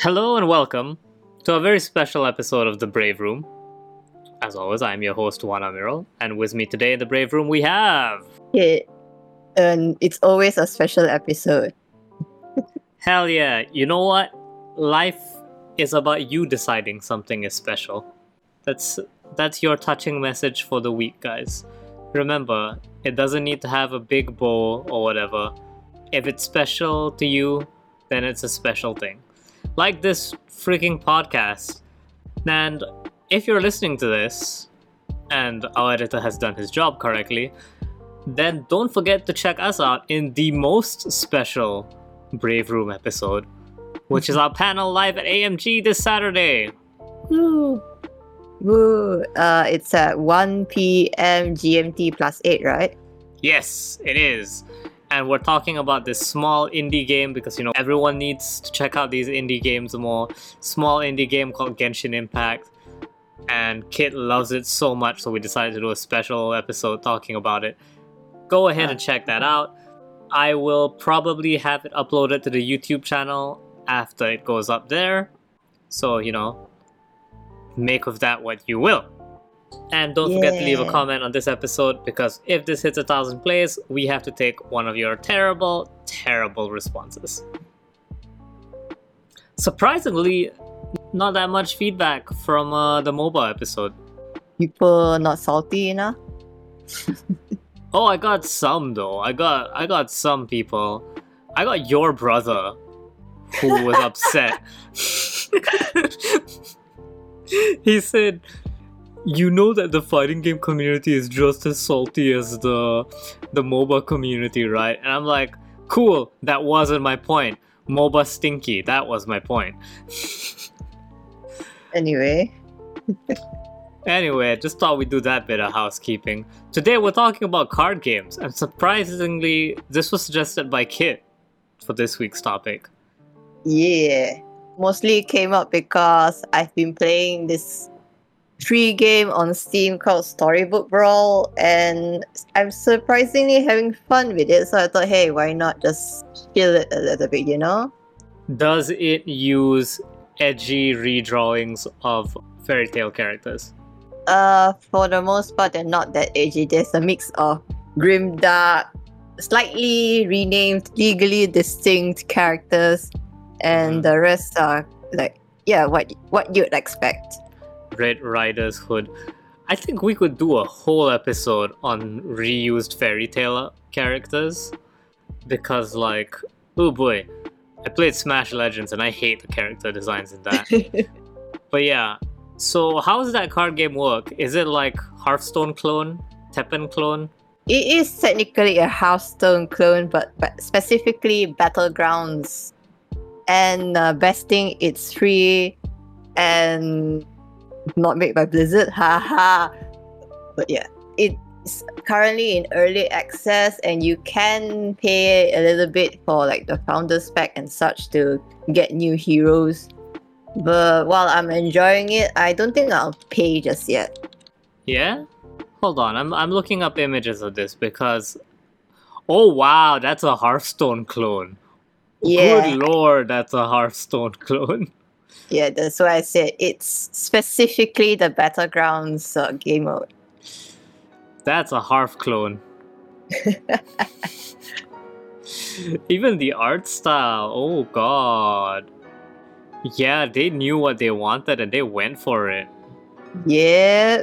Hello and welcome to a very special episode of The Brave Room. As always, I'm your host, Wana Miral, and with me today in The Brave Room we have... Kit. And it's always a special episode. Hell yeah. You know what? Life is about you deciding something is special. That's your touching message for the week, guys. Remember, it doesn't need to have a big bow or whatever. If it's special to you, then it's a special thing. Like this freaking podcast. And if you're listening to this, and our editor has done his job correctly, then don't forget to check us out in the most special Brave Room episode, which is our panel live at AMG this Saturday. Woo! Woo! It's at 1 p.m. GMT plus 8, right? Yes, it is. And we're talking about this small indie game because, you know, everyone needs to check out these indie games more. Small indie game called Genshin Impact. And Kit loves it so much, so we decided to do a special episode talking about it. Go ahead and check that out. I will probably have it uploaded to the YouTube channel after it goes up there. So, you know, make of that what you will. And don't forget to leave a comment on this episode, because if this hits 1,000 plays, we have to take one of your terrible, terrible responses. Surprisingly, not that much feedback from the MOBA episode. People not salty enough? Oh, I got some though. I got some people. I got your brother, who was upset. He said, "You know that the fighting game community is just as salty as the MOBA community, right?" And I'm like, cool, that wasn't my point. MOBA stinky, that was my point. Anyway, just thought we'd do that bit of housekeeping. Today we're talking about card games, and surprisingly, this was suggested by Kit for this week's topic. Yeah, mostly came up because I've been playing this free game on Steam called Storybook Brawl, and I'm surprisingly having fun with it, so I thought, hey, why not just chill it a little bit, you know? Does it use edgy redrawings of fairy tale characters? For the most part, they're not that edgy. There's a mix of grimdark, slightly renamed, legally distinct characters, and the rest are like, yeah, what you'd expect. Red Rider's Hood. I think we could do a whole episode on reused fairy tale characters, because, like, oh boy, I played Smash Legends and I hate the character designs in that. But yeah, so how does that card game work? Is it like Hearthstone clone? Teppen clone? It is technically a Hearthstone clone, but specifically Battlegrounds. And best thing, it's free and not made by Blizzard, haha. But yeah, it's currently in early access, and you can pay a little bit for like the founder's pack and such to get new heroes. But while I'm enjoying it, I don't think I'll pay just yet. Yeah? Hold on, I'm looking up images of this because... Oh wow, that's a Hearthstone clone. Yeah. Good lord, that's a Hearthstone clone. Yeah, that's why I said it's specifically the Battlegrounds game mode. That's a Hearth clone. Even the art style, oh god. Yeah, they knew what they wanted and they went for it. Yeah.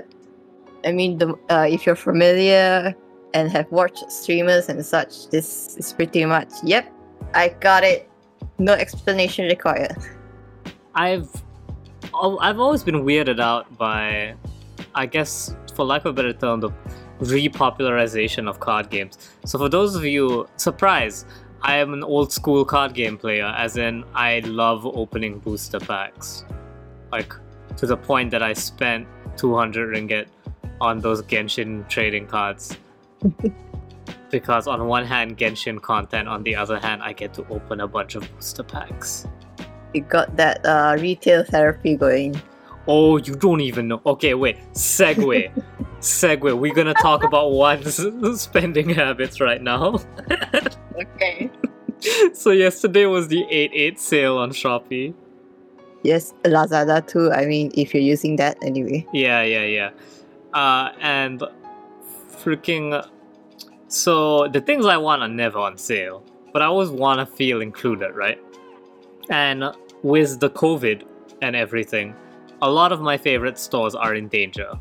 I mean, if you're familiar and have watched streamers and such, this is pretty much, yep, I got it. No explanation required. I've always been weirded out by, I guess, for lack of a better term, the repopularization of card games. So for those of you, surprise, I am an old school card game player, as in I love opening booster packs. Like, to the point that I spent 200 ringgit on those Genshin trading cards. Because on one hand, Genshin content, on the other hand, I get to open a bunch of booster packs. It got that retail therapy going. Oh, you don't even know. Okay, wait. Segue. We're gonna talk about one's spending habits right now. Okay. So yesterday was the 8/8 sale on Shopee. Yes, Lazada too. I mean, if you're using that anyway. Yeah. And freaking... So the things I want are never on sale, but I always want to feel included, right? And with the COVID and everything, a lot of my favorite stores are in danger.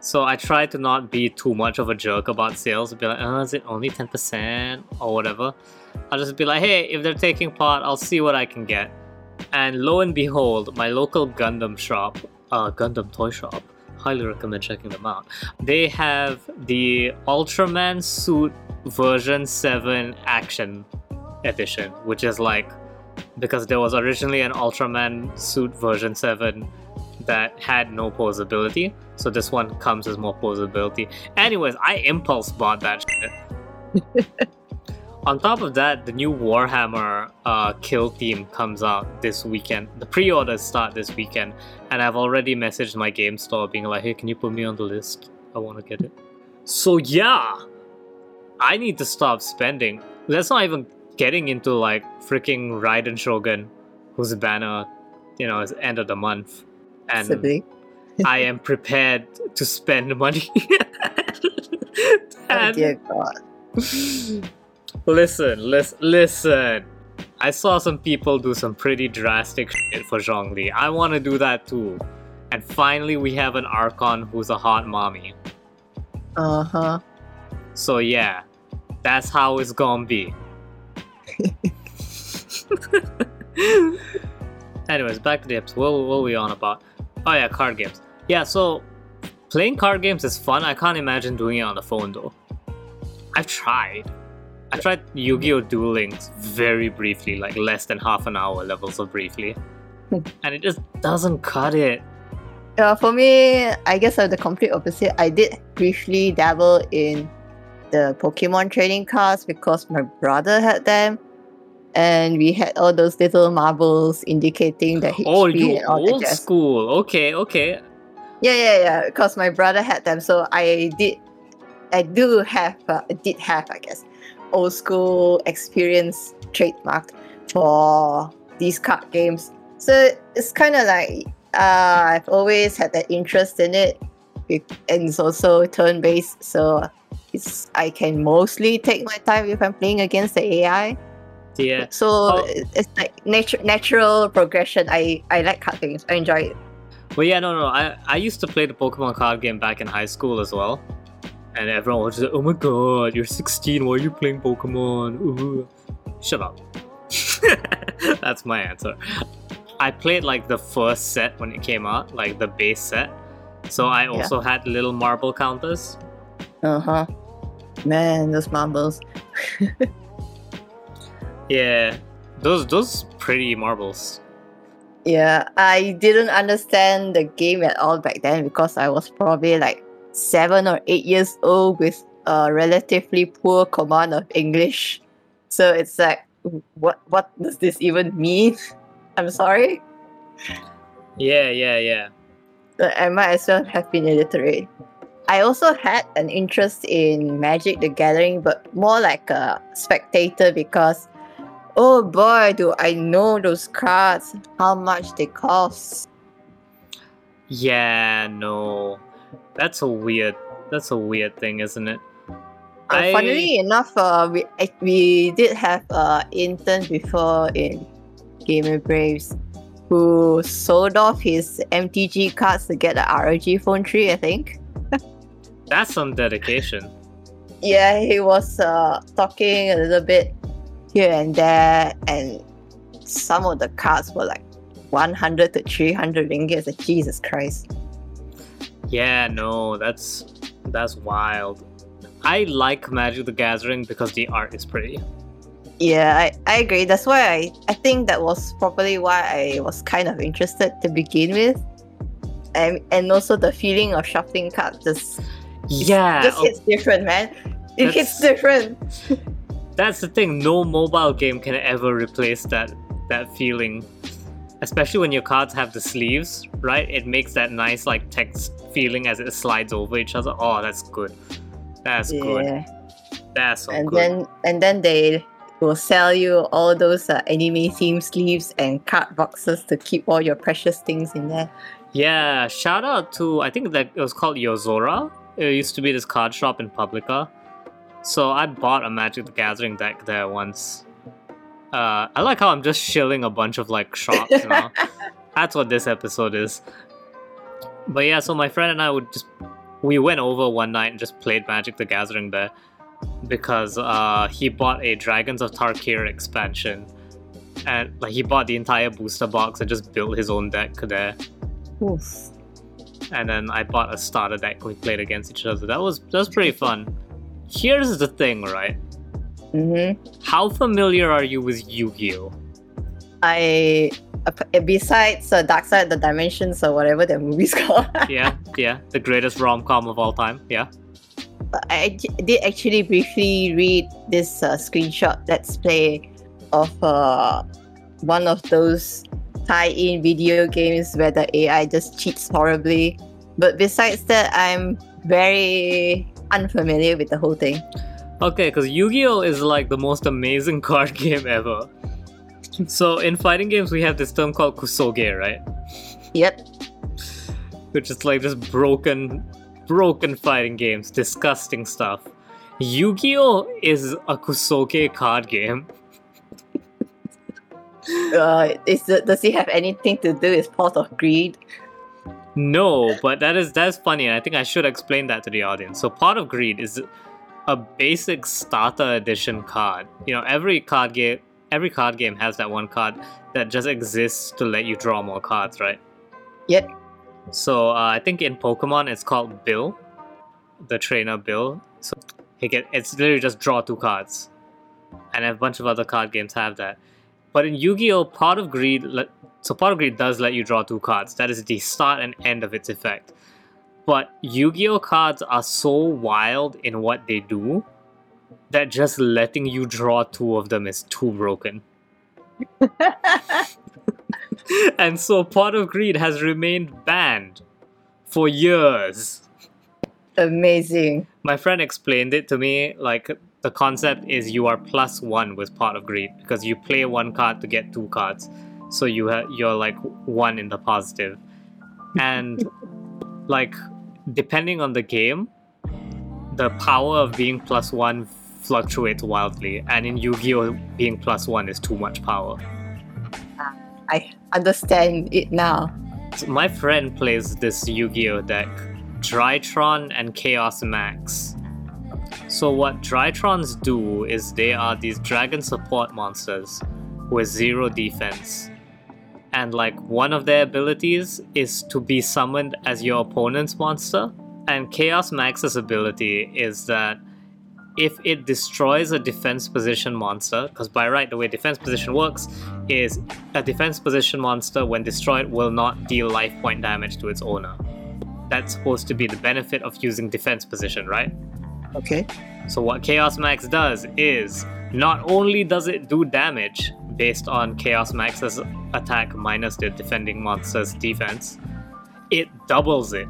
So I try to not be too much of a jerk about sales and be like, oh, is it only 10% or whatever? I'll just be like, hey, if they're taking part, I'll see what I can get. And lo and behold, my local Gundam shop, Gundam toy shop, highly recommend checking them out. They have the Ultraman suit version 7 action edition, which is like, because there was originally an Ultraman suit version 7 that had no posability, so this one comes with more posability. Anyways, I impulse bought that shit. On top of that, the new Warhammer kill theme comes out this weekend. The pre-orders start this weekend, and I've already messaged my game store being like, hey, can you put me on the list? I want to get it. So yeah, I need to stop spending. That's not even getting into like freaking Raiden Shogun, whose banner, you know, is end of the month. And I am prepared to spend money. Oh dear God. Listen. I saw some people do some pretty drastic shit for Zhongli. I want to do that too. And finally, we have an Archon who's a hot mommy. Uh-huh. So yeah, that's how it's gonna be. Anyways, back to the episode. What were we on about? Oh yeah, card games. Yeah, so playing card games is fun. I can't imagine doing it on the phone though. I tried Yu Gi Oh Duel Links very briefly, like less than half an hour levels of briefly, and it just doesn't cut it. For me, I guess I'm the complete opposite. I did briefly dabble in the Pokemon trading cards because my brother had them, and we had all those little marbles indicating the HP. Oh, you and all old the school. Okay. Yeah. Because my brother had them, so I did have, I guess, old school experience trademarked for these card games. So it's kind of like I've always had that interest in it, and it's also turn-based, so I can mostly take my time if I'm playing against the AI. Yeah. So it's like natural progression. I like card games. I enjoy it. Well, yeah, no. I used to play the Pokemon card game back in high school as well. And everyone was just like, oh my god, you're 16, why are you playing Pokemon? Ooh. Shut up. That's my answer. I played like the first set when it came out, like the base set. So I also had little marble counters. Uh-huh. Man, those marbles. Yeah. Those pretty marbles. Yeah, I didn't understand the game at all back then because I was probably like 7 or 8 years old with a relatively poor command of English, so it's like, what does this even mean? I'm sorry. Yeah. I might as well have been illiterate. I also had an interest in Magic the Gathering, but more like a spectator because, oh boy, do I know those cards, how much they cost. Yeah, no. That's a weird thing, isn't it? Funnily enough, we did have an intern before in Gamer Braves who sold off his MTG cards to get the ROG Phone 3, I think. That's some dedication. Yeah, he was talking a little bit here and there, and some of the cards were like 100 to 300 ringgit. Like, Jesus Christ. Yeah, no, that's wild. I like Magic the Gathering because the art is pretty. Yeah, I agree. That's why I think that was probably why I was kind of interested to begin with. And also the feeling of shuffling cards hits different, man. It hits different. That's the thing. No mobile game can ever replace that feeling. Especially when your cards have the sleeves, right? It makes that nice like text feeling as it slides over each other. Oh, that's good. That's good. That's so good. And then they will sell you all those anime themed sleeves and card boxes to keep all your precious things in there. Yeah, shout out to, I think that it was called Yozora. It used to be this card shop in Publica. So I bought a Magic the Gathering deck there once. I like how I'm just shilling a bunch of like shops now. That's what this episode is. But yeah, so my friend and I would just, we went over one night and just played Magic the Gathering there because he bought a Dragons of Tarkir expansion, and like he bought the entire booster box and just built his own deck there. Oof. And then I bought a starter deck and we played against each other. That was pretty fun. Here's the thing, right? Mm-hmm. How familiar are you with Yu-Gi-Oh? Besides Dark Side of the Dimensions or whatever that movie's called. yeah, the greatest rom-com of all time, yeah. I did actually briefly read this screenshot let's play of one of those tie-in video games where the AI just cheats horribly. But besides that, I'm very unfamiliar with the whole thing. Okay, because Yu-Gi-Oh! Is like the most amazing card game ever. So in fighting games, we have this term called Kusoge, right? Yep. Which is like just broken fighting games, disgusting stuff. Yu-Gi-Oh! Is a Kusoge card game. Does it have anything to do with Port of Greed? No, but that's funny, and I think I should explain that to the audience. So Port of Greed is a basic starter edition card. You know, every card game has that one card that just exists to let you draw more cards, right? Yep. So I think in Pokemon it's called Bill, the trainer Bill. So it's literally just draw two cards, and a bunch of other card games have that. But in Yu-Gi-Oh, Pot of Greed does let you draw two cards. That is the start and end of its effect. But Yu-Gi-Oh cards are so wild in what they do that just letting you draw two of them is too broken. And so Pot of Greed has remained banned for years. Amazing. My friend explained it to me, like, the concept is you are plus one with Pot of Greed because you play one card to get two cards. So you're like one in the positive. And like, depending on the game, the power of being plus one fluctuates wildly, and in Yu-Gi-Oh, being plus one is too much power. I understand it now. So my friend plays this Yu-Gi-Oh deck, Drytron and Chaos Max. So what Drytrons do is they are these dragon support monsters with zero defense. And like, one of their abilities is to be summoned as your opponent's monster. And Chaos Max's ability is that if it destroys a defense position monster, because by right, the way defense position works is a defense position monster, when destroyed, will not deal life point damage to its owner. That's supposed to be the benefit of using defense position, right? Okay. So what Chaos Max does is, not only does it do damage based on Chaos Max's attack minus the defending monster's defense, it doubles it.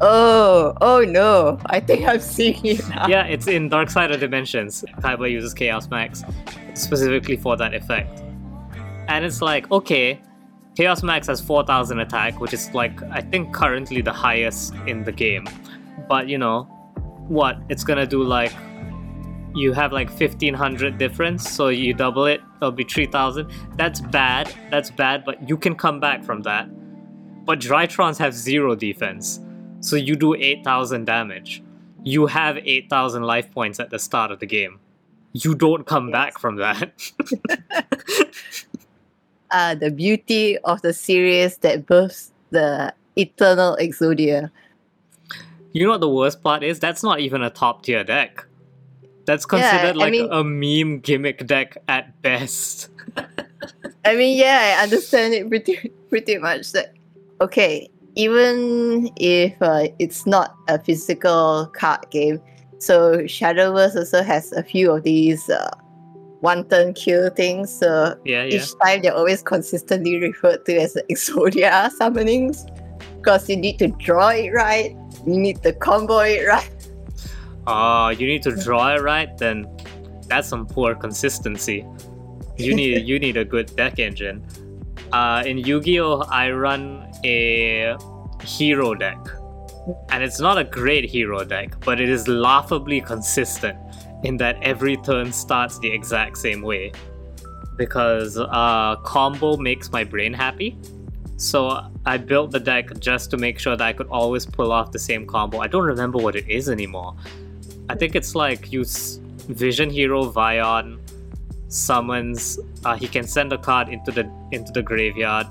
Oh no, I think I'm seeing it now. Yeah, it's in Dark Side of Dimensions. Kaiba uses Chaos Max specifically for that effect. And it's like, okay, Chaos Max has 4,000 attack, which is like, I think currently the highest in the game. But you know, what? It's gonna do like, you have like 1,500 difference, so you double it, it'll be 3,000. That's bad, but you can come back from that. But Drytrons have zero defense. So you do 8,000 damage. You have 8,000 life points at the start of the game. You don't come back from that. The beauty of the series that births the Eternal Exodia. You know what the worst part is? That's not even a top-tier deck. That's considered a meme gimmick deck at best. I mean, yeah, I understand it pretty much. Like, okay, even if it's not a physical card game, so Shadowverse also has a few of these one-turn kill things. So each time they're always consistently referred to as the Exodia summonings, because you need to draw it right, you need to combo it right. You need to draw it right, then that's some poor consistency. You need a good deck engine. In Yu-Gi-Oh, I run a hero deck, and it's not a great hero deck, but it is laughably consistent in that every turn starts the exact same way, because combo makes my brain happy. So I built the deck just to make sure that I could always pull off the same combo. I don't remember what it is anymore. I think it's like you Vision Hero Vion summons. He can send a card into the graveyard.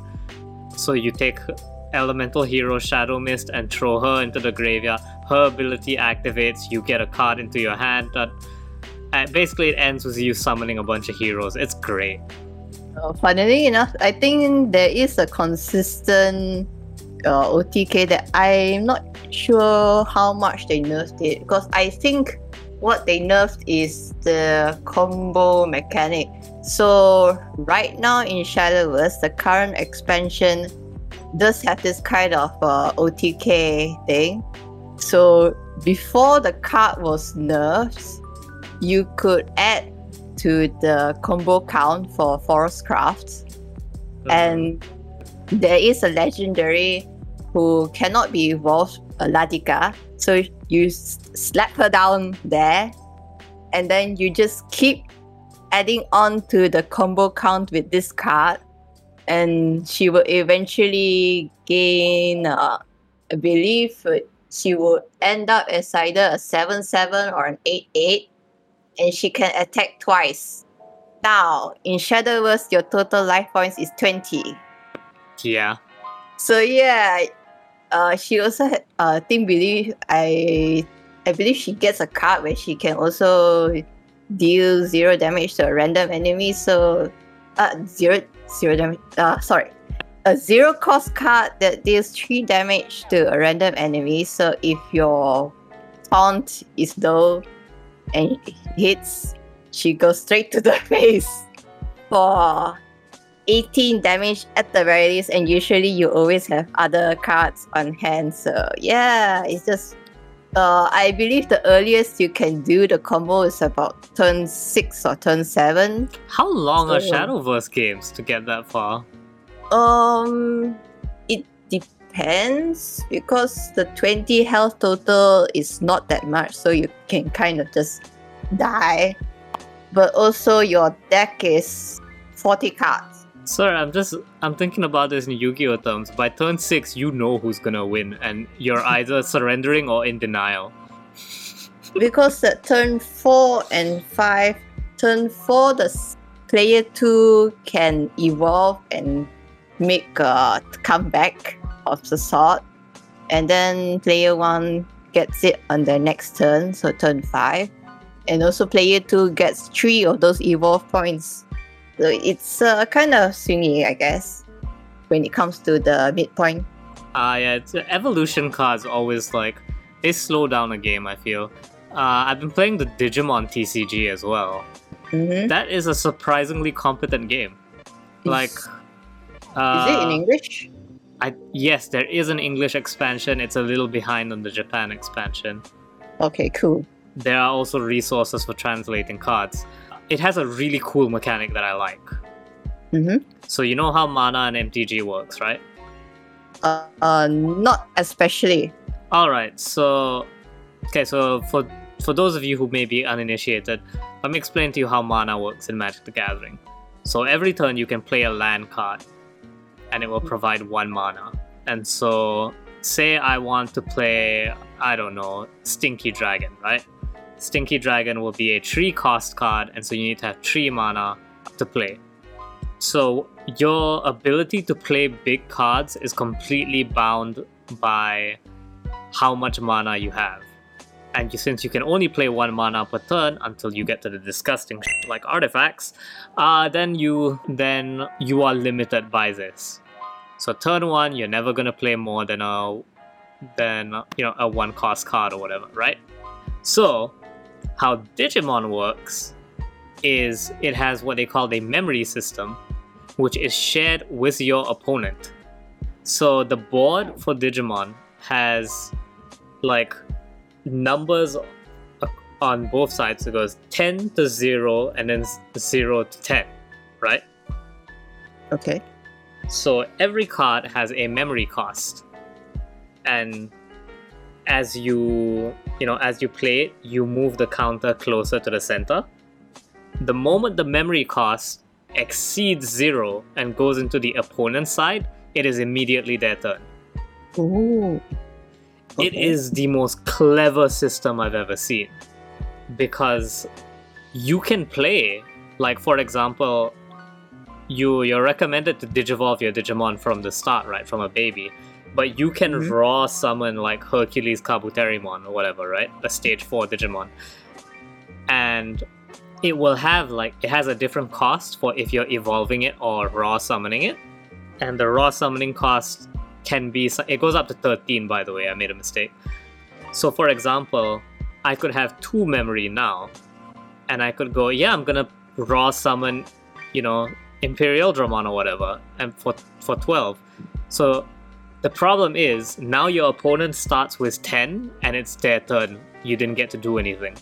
So you take Elemental Hero Shadow Mist and throw her into the graveyard. Her ability activates. You get a card into your hand. Basically, it ends with you summoning a bunch of heroes. It's great. Funnily enough, I think there is a consistent OTK that I'm not sure how much they nerfed it, because I think what they nerfed is the combo mechanic. So right now in Shadowverse, the current expansion does have this kind of OTK thing. So before the card was nerfed, you could add to the combo count for Forest Crafts. And there is a legendary who cannot be evolved, Ladika. So you slap her down there, and then you just keep adding on to the combo count with this card, and she will eventually gain, I believe she will end up as either a 7-7 or an 8-8. And she can attack twice. Now, in Shadowverse, your total life points is 20. Yeah. So yeah, she also had, I believe she gets a card where she can also deal 0 damage to a random enemy. So, a 0 cost card that deals 3 damage to a random enemy. So if your taunt is low and hits, she goes straight to the face for 18 damage at the very least, and usually you always have other cards on hand. So yeah, it's just I believe the earliest you can do the combo is about turn 6 or turn 7. How long are Shadowverse games to get that far? It depends, because the 20 health total is not that much, so you can kind of just die. But also your deck is 40 cards. Sorry, I'm thinking about this in Yu-Gi-Oh terms. By turn 6, you know who's gonna win, and you're either surrendering or in denial. Because at turn 4 and 5, turn 4 the player 2 can evolve and make a comeback of the sort, and then player 1 gets it on their next turn, so turn 5, and also player 2 gets 3 of those evolve points. So it's kind of swingy, I guess, when it comes to the midpoint. Yeah, evolution cards always, like, they slow down a game, I feel. I've been playing the Digimon TCG as well. Mm-hmm. That is a surprisingly competent game. Like, is it in English? Yes, there is an English expansion. It's a little behind on the Japan expansion. Okay, cool. There are also resources for translating cards. It has a really cool mechanic that I like. Mm-hmm. So you know how mana and MTG works, right? Not especially. Alright, so for those of you who may be uninitiated, let me explain to you how mana works in Magic the Gathering. So every turn you can play a land card, and it will provide 1 mana. And so, say I want to play, I don't know, Stinky Dragon, right? Stinky Dragon will be a 3 cost card, and so you need to have 3 mana to play. So your ability to play big cards is completely bound by how much mana you have. And since you can only play 1 mana per turn until you get to the disgusting shit like artifacts, then you are limited by this. So turn 1, you're never gonna play more than a 1 cost card or whatever, right? So how Digimon works is it has what they call a memory system, which is shared with your opponent. So the board for Digimon has, like, numbers on both sides, it goes 10 to 0 and then 0 to 10, right? Okay. So every card has a memory cost. And as you play it, you move the counter closer to the center. The moment the memory cost exceeds 0 and goes into the opponent's side, it is immediately their turn. Ooh. Okay. It is the most clever system I've ever seen, because you can play, like, for example, you're recommended to digivolve your Digimon from the start, right, from a baby, but you can raw summon like Hercules Kabuterimon or whatever, right, a stage 4 Digimon, and it will have it has a different cost for if you're evolving it or raw summoning it, and the raw summoning cost can be, it goes up to 13, by the way, I made a mistake. So for example, I could have 2 memory now, and I could go, yeah, I'm gonna raw summon, Imperial Dramon or whatever, and for 12. So the problem is, now your opponent starts with 10, and it's their turn. You didn't get to do anything.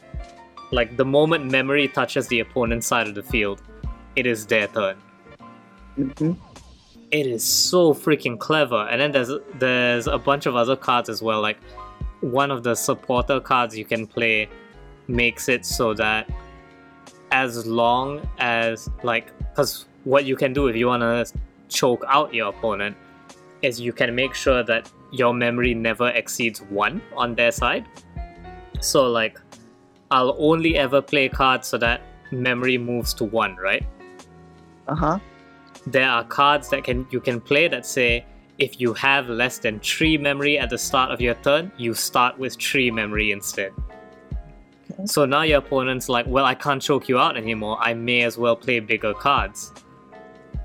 Like, the moment memory touches the opponent's side of the field, it is their turn. Mm-hmm. It is so freaking clever. And then there's a bunch of other cards as well. Like, one of the supporter cards you can play makes it so that as long as, like, because what you can do if you want to choke out your opponent is you can make sure that your memory never exceeds 1 on their side. So, like, I'll only ever play cards so that memory moves to 1, right? Uh-huh. There are cards that you can play that say, if you have less than 3 memory at the start of your turn, you start with 3 memory instead. Okay. So now your opponent's like, well, I can't choke you out anymore. I may as well play bigger cards,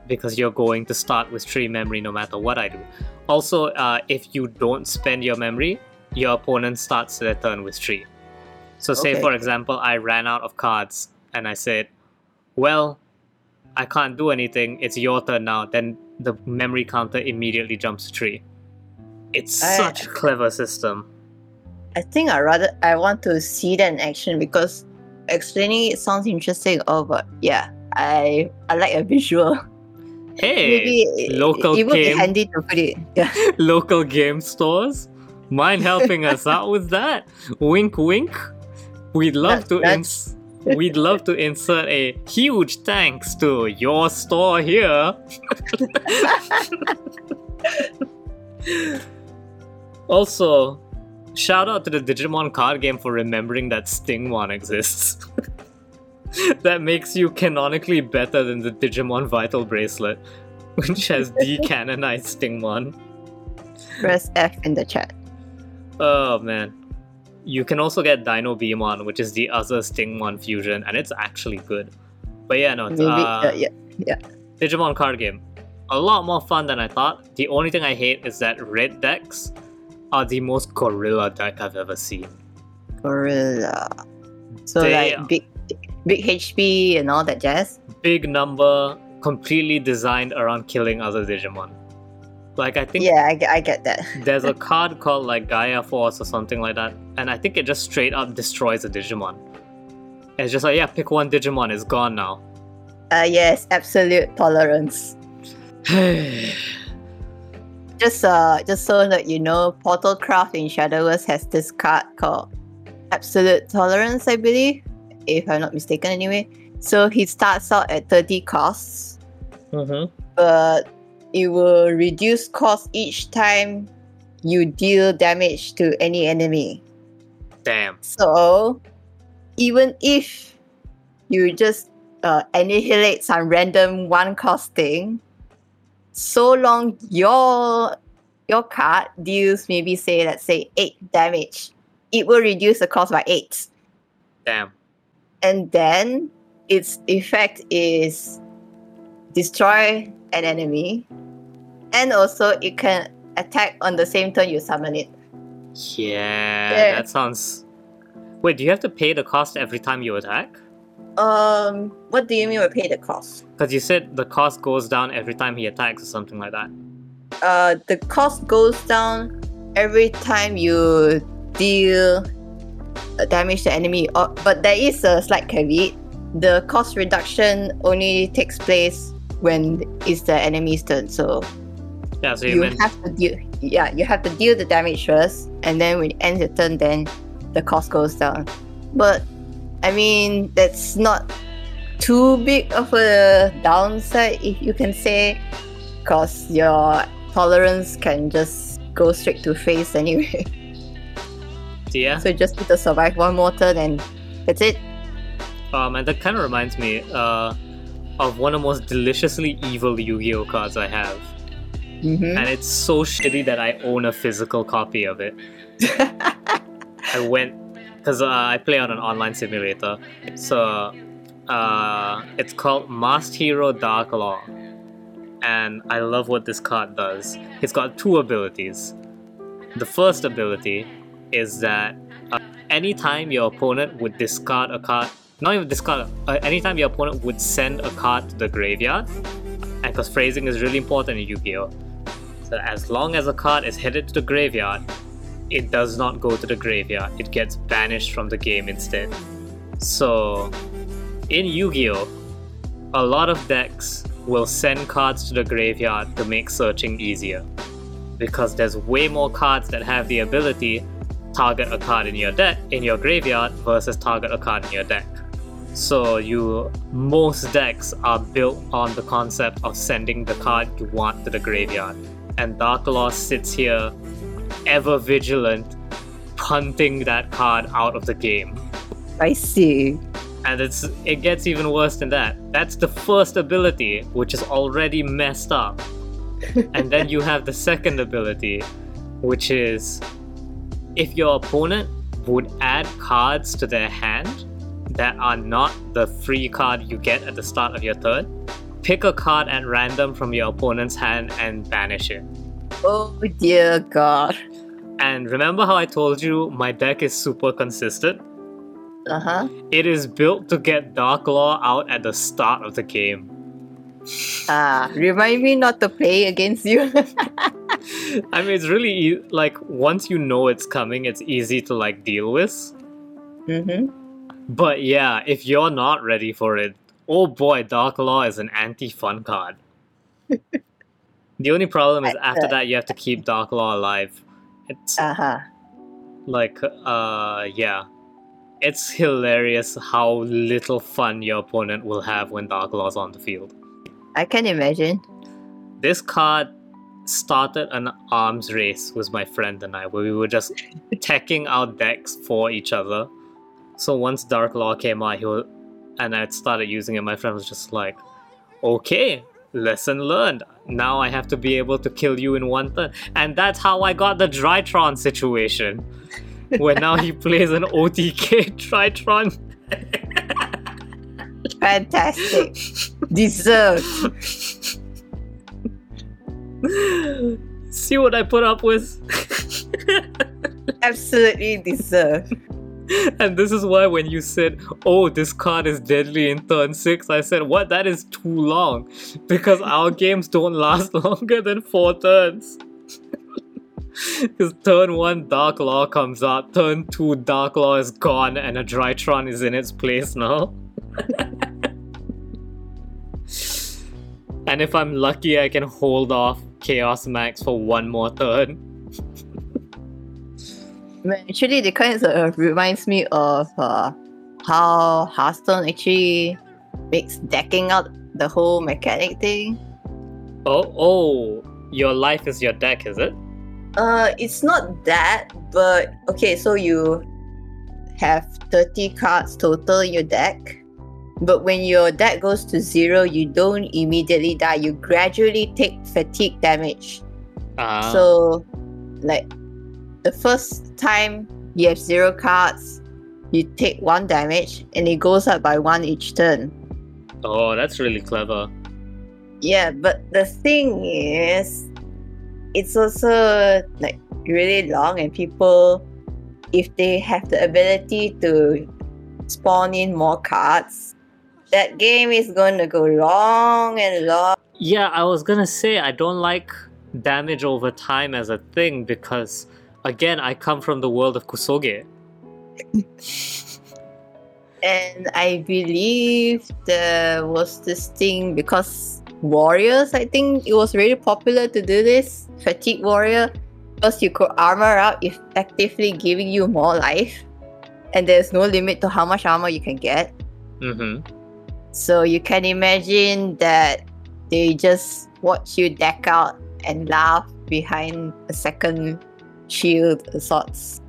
because you're going to start with 3 memory no matter what I do. Also, if you don't spend your memory, your opponent starts their turn with 3. So say, for example, I ran out of cards and I said, well, I can't do anything, it's your turn now, then the memory counter immediately jumps to 3. It's such a clever system. I think I want to see that in action, because explaining it sounds interesting, but yeah, I like a visual. Hey, it would be handy to put it. Yeah. Local game stores, mind helping us out with that? Wink, wink. We'd love to insert a huge thanks to your store here. Also, shout out to the Digimon card game for remembering that Stingmon exists. That makes you canonically better than the Digimon Vital Bracelet, which has decanonized Stingmon. Press F in the chat. Oh man. You can also get Dino Beamon, which is the other Stingmon fusion, and it's actually good. But yeah, no, Digimon card game. A lot more fun than I thought. The only thing I hate is that red decks are the most gorilla deck I've ever seen. Gorilla. So big HP and all that jazz? Big number, completely designed around killing other Digimon. Like, I think... Yeah, I get that. There's a card called, like, Gaia Force or something like that, and I think it just straight up destroys a Digimon. It's just like, yeah, pick one Digimon, it's gone now. Yes, Absolute Tolerance. Just so that you know, Portalcraft in Shadowverse has this card called Absolute Tolerance, I believe, if I'm not mistaken anyway. So he starts out at 30 costs, but... it will reduce cost each time you deal damage to any enemy. Damn. So, even if you just annihilate some random 1-cost thing, so long your card deals maybe, say, let's say 8 damage, it will reduce the cost by 8. Damn. And then, its effect is destroy an enemy, and also it can attack on the same turn you summon it. Yeah, that sounds... Wait, do you have to pay the cost every time you attack? What do you mean by pay the cost? Because you said the cost goes down every time he attacks or something like that. The cost goes down every time you deal damage the enemy, but there is a slight caveat. The cost reduction only takes place when it's the enemy's turn, so yeah, so you have to deal. Yeah, you have to deal the damage first, and then when you end your turn, then the cost goes down. But I mean, that's not too big of a downside, if you can say, because your tolerance can just go straight to face anyway. Yeah. So you just need to survive one more turn, and that's it. And that kind of reminds me of one of the most deliciously evil Yu-Gi-Oh cards I have. Mm-hmm. And it's so shitty that I own a physical copy of it. I went, because I play on an online simulator. So it's called Masked Hero Dark Law. And I love what this card does. It's got two abilities. The first ability is that anytime your opponent would discard a card, not even discard, anytime your opponent would send a card to the graveyard, and because phrasing is really important in Yu-Gi-Oh! So as long as a card is headed to the graveyard, it does not go to the graveyard. It gets banished from the game instead. So in Yu-Gi-Oh! A lot of decks will send cards to the graveyard to make searching easier, because there's way more cards that have the ability target a card in your deck, in your graveyard, versus target a card in your deck. So most decks are built on the concept of sending the card you want to the graveyard. And Dark Law sits here, ever vigilant, punting that card out of the game. I see. And it gets even worse than that. That's the first ability, which is already messed up. And then you have the second ability, which is, if your opponent would add cards to their hand that are not the free card you get at the start of your turn, pick a card at random from your opponent's hand and banish it. Oh dear god. And remember how I told you my deck is super consistent? Uh-huh. It is built to get Dark Law out at the start of the game. Remind me not to play against you. I mean, it's really like, once you know it's coming, it's easy to like deal with. Mm-hmm. But yeah, if you're not ready for it, oh boy, Dark Law is an anti-fun card. The only problem is after that, you have to keep Dark Law alive. It's yeah, it's hilarious how little fun your opponent will have when Dark Law's on the field. I can imagine. This card started an arms race with my friend and I, where we were just teching our decks for each other. So once Dark Law came out, and I started using it, my friend was just like, okay, lesson learned. Now I have to be able to kill you in one turn. And that's how I got the Drytron situation, where now he plays an OTK Drytron. Fantastic. Deserved. See what I put up with? Absolutely deserved. And this is why when you said, oh, this card is deadly in turn 6, I said, what? That is too long. Because our games don't last longer than 4 turns. Because turn 1, Dark Law comes out. Turn 2, Dark Law is gone and a Drytron is in its place now. And if I'm lucky, I can hold off Chaos Max for one more turn. Actually, it kind of reminds me of how Hearthstone actually makes decking out the whole mechanic thing. Oh, your life is your deck, is it? It's not that, but okay, so you have 30 cards total in your deck. But when your deck goes to 0, you don't immediately die. You gradually take fatigue damage. Uh-huh. So, like, the first time you have 0 cards, you take 1 damage, and it goes up by 1 each turn. Oh, that's really clever. Yeah, but the thing is, it's also, like, really long, and people, if they have the ability to spawn in more cards, that game is going to go long and long. Yeah, I was going to say, I don't like damage over time as a thing because, again, I come from the world of Kusoge. And I believe there was this thing because warriors, I think it was really popular to do this, Fatigue Warrior, because you could armor out, effectively giving you more life, and there's no limit to how much armor you can get. Mm-hmm. So you can imagine that they just watch you deck out and laugh behind a second shield of sorts.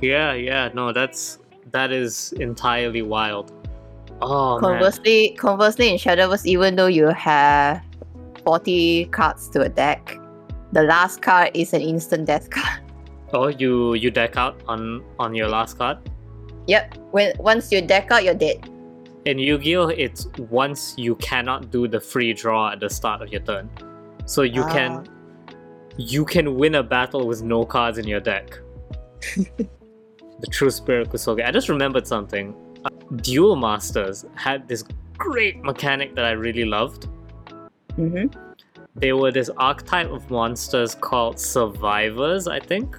Yeah, no, that is entirely wild. Oh, Conversely, in Shadowverse, even though you have 40 cards to a deck, the last card is an instant death card. Oh, you deck out on your last card? Yep. Once you deck out, you're dead. In Yu-Gi-Oh, it's once you cannot do the free draw at the start of your turn. So you can win a battle with no cards in your deck. The true spirit of Kusoge. I just remembered something. Duel Masters had this great mechanic that I really loved. Mm-hmm. They were this archetype of monsters called Survivors, I think.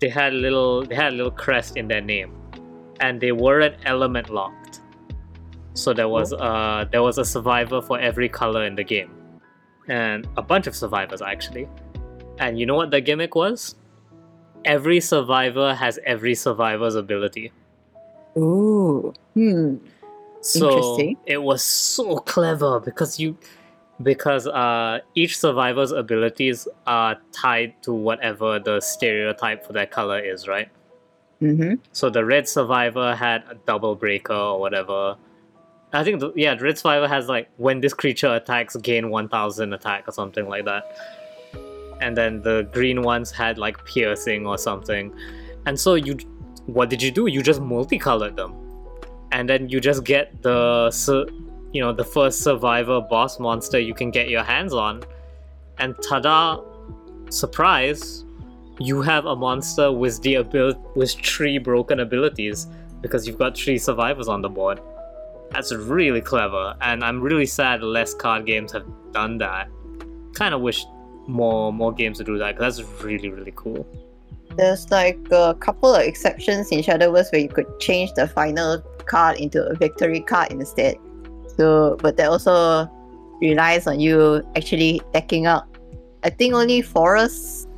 They had a little crest in their name, and they weren't element locked. So there was a survivor for every color in the game, and a bunch of survivors actually. And you know what the gimmick was? Every survivor has every survivor's ability. Ooh. Hmm. So interesting. It was so clever because each survivor's abilities are tied to whatever the stereotype for their color is, right? Mm-hmm. So the red survivor had a double breaker or whatever. I think the red survivor has like, when this creature attacks, gain 1000 attack or something like that. And then the green ones had like piercing or something. And so what did you do? You just multicolored them. And then you just get the first survivor boss monster you can get your hands on. And ta-da, surprise, you have a monster with three broken abilities because you've got three survivors on the board. That's really clever, and I'm really sad less card games have done that. Kind of wish more games would do that, because that's really, really cool. There's like a couple of exceptions in Shadowverse where you could change the final card into a victory card instead. So, but that also relies on you actually decking out. I think only Forest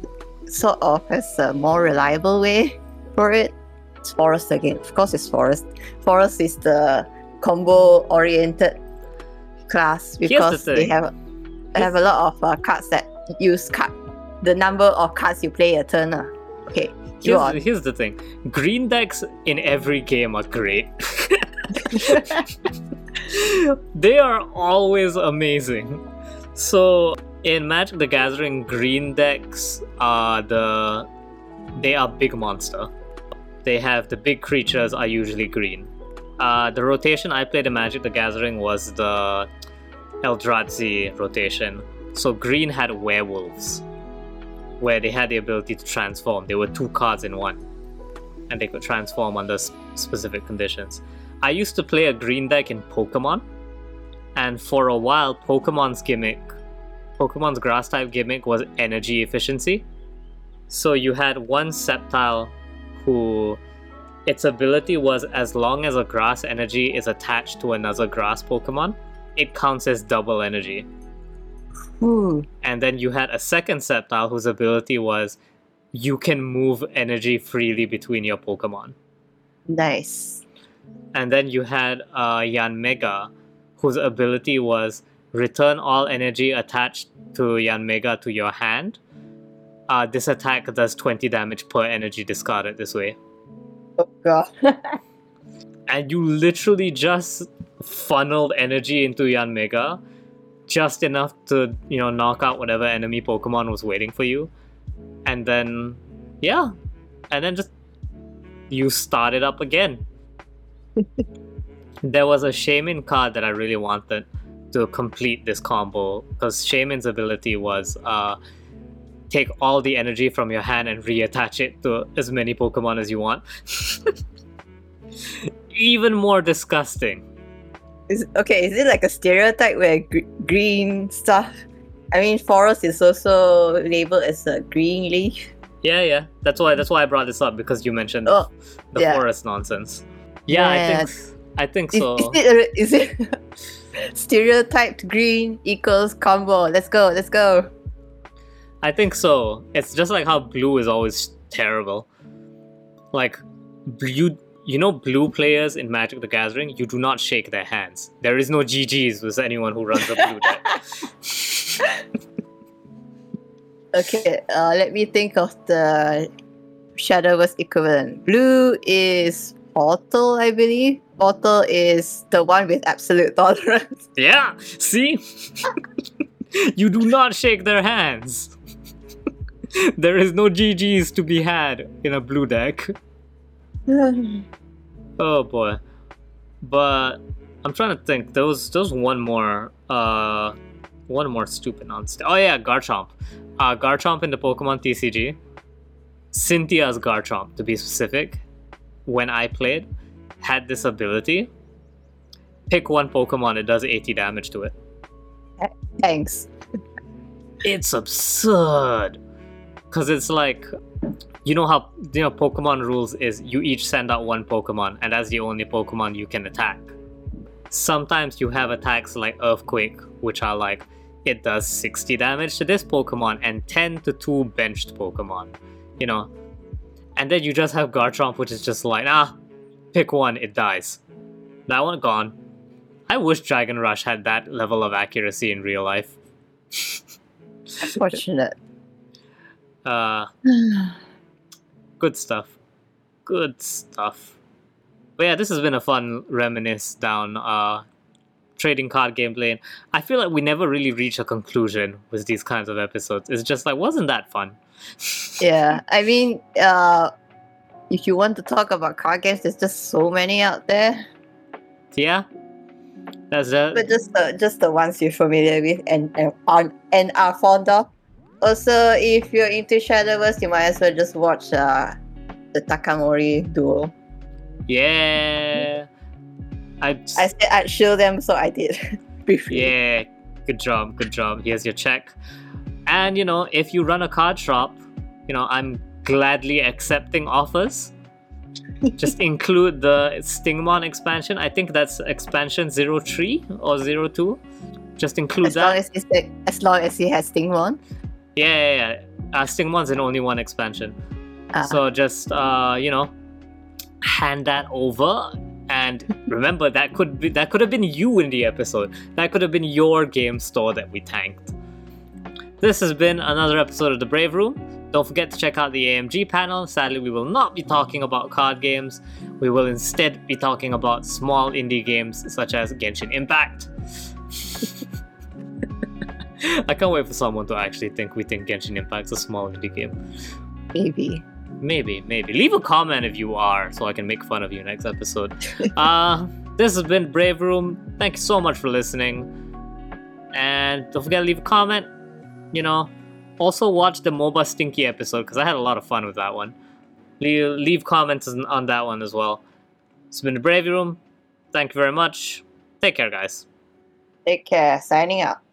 sort of has a more reliable way for it. It's Forest again. Of course it's Forest. Forest is the combo-oriented class because they have a lot of cards that use the number of cards you play a turn. Okay, here's the thing. Green decks in every game are great. They are always amazing. So in Magic the Gathering, green decks are big monster. They have the big creatures are usually green. The rotation I played in Magic the Gathering was the Eldrazi rotation. So green had werewolves, where they had the ability to transform. They were two cards in one, and they could transform under specific conditions. I used to play a green deck in Pokemon, and for a while Pokemon's grass type gimmick was energy efficiency. So you had one Sceptile who its ability was, as long as a grass energy is attached to another grass Pokemon, it counts as double energy. Ooh. And then you had a second Sceptile whose ability was you can move energy freely between your Pokemon. Nice. And then you had Yanmega, whose ability was return all energy attached to Yanmega to your hand. This attack does 20 damage per energy discarded this way. Oh god. And you literally just funneled energy into Yanmega, just enough to, knock out whatever enemy Pokemon was waiting for you. And then, just you start it up again. There was a Shaman card that I really wanted to complete this combo, because Shaman's ability was take all the energy from your hand and reattach it to as many Pokemon as you want. Even more disgusting. Is it like a stereotype where green stuff? I mean, Forest is also labeled as a green leaf. Yeah. That's why I brought this up, because you mentioned the forest nonsense. Yeah, I think so. Is it stereotyped green equals combo? Let's go. I think so. It's just like how blue is always terrible. Like, blue players in Magic the Gathering, you do not shake their hands. There is no GGs with anyone who runs a blue deck. Okay, let me think of the Shadowverse equivalent. Blue is Portal, I believe. Portal is the one with absolute tolerance. Yeah, see? You do not shake their hands. There is no GGs to be had in a blue deck. Oh boy. But I'm trying to think. There was one more stupid nonsense. Oh yeah, Garchomp. Garchomp in the Pokemon TCG. Cynthia's Garchomp, to be specific, when I played, had this ability. Pick one Pokemon, it does 80 damage to it. Thanks. It's absurd. Because it's like, you know how Pokemon rules is you each send out one Pokemon, and that's the only Pokemon you can attack. Sometimes you have attacks like Earthquake, which are like, it does 60 damage to this Pokemon and 10 to 2 benched Pokemon, you know. And then you just have Garchomp, which is just like, pick one, it dies. That one gone. I wish Dragon Rush had that level of accuracy in real life. Unfortunate. Good stuff. But yeah, this has been a fun reminisce down trading card game lane. I feel like we never really reach a conclusion with these kinds of episodes. It's just like, wasn't that fun? Yeah, I mean, if you want to talk about card games, there's just so many out there. Yeah. But just the ones you're familiar with and are fond of. Also, if you're into Shadowverse, you might as well just watch the Takamori duo. Yeah. I said I'd show them, so I did. Briefly. Yeah, good job. Here's your check. And, if you run a card shop, I'm gladly accepting offers. Just include the Stingmon expansion. I think that's expansion 03 or 02. Just include that. As long as he has Stingmon. Yeah. Stingmon's in only one expansion. So just, hand that over. And remember, that could have been you in the episode. That could have been your game store that we tanked. This has been another episode of The Brave Room. Don't forget to check out the AMG panel. Sadly, we will not be talking about card games. We will instead be talking about small indie games such as Genshin Impact. I can't wait for someone to actually think Genshin Impact's a small indie game. Maybe. Leave a comment if you are, so I can make fun of you next episode. This has been Brave Room. Thank you so much for listening. And don't forget to leave a comment. Also watch the MOBA Stinky episode, because I had a lot of fun with that one. Leave comments on that one as well. It's been the Brave Room. Thank you very much. Take care, guys. Take care. Signing out.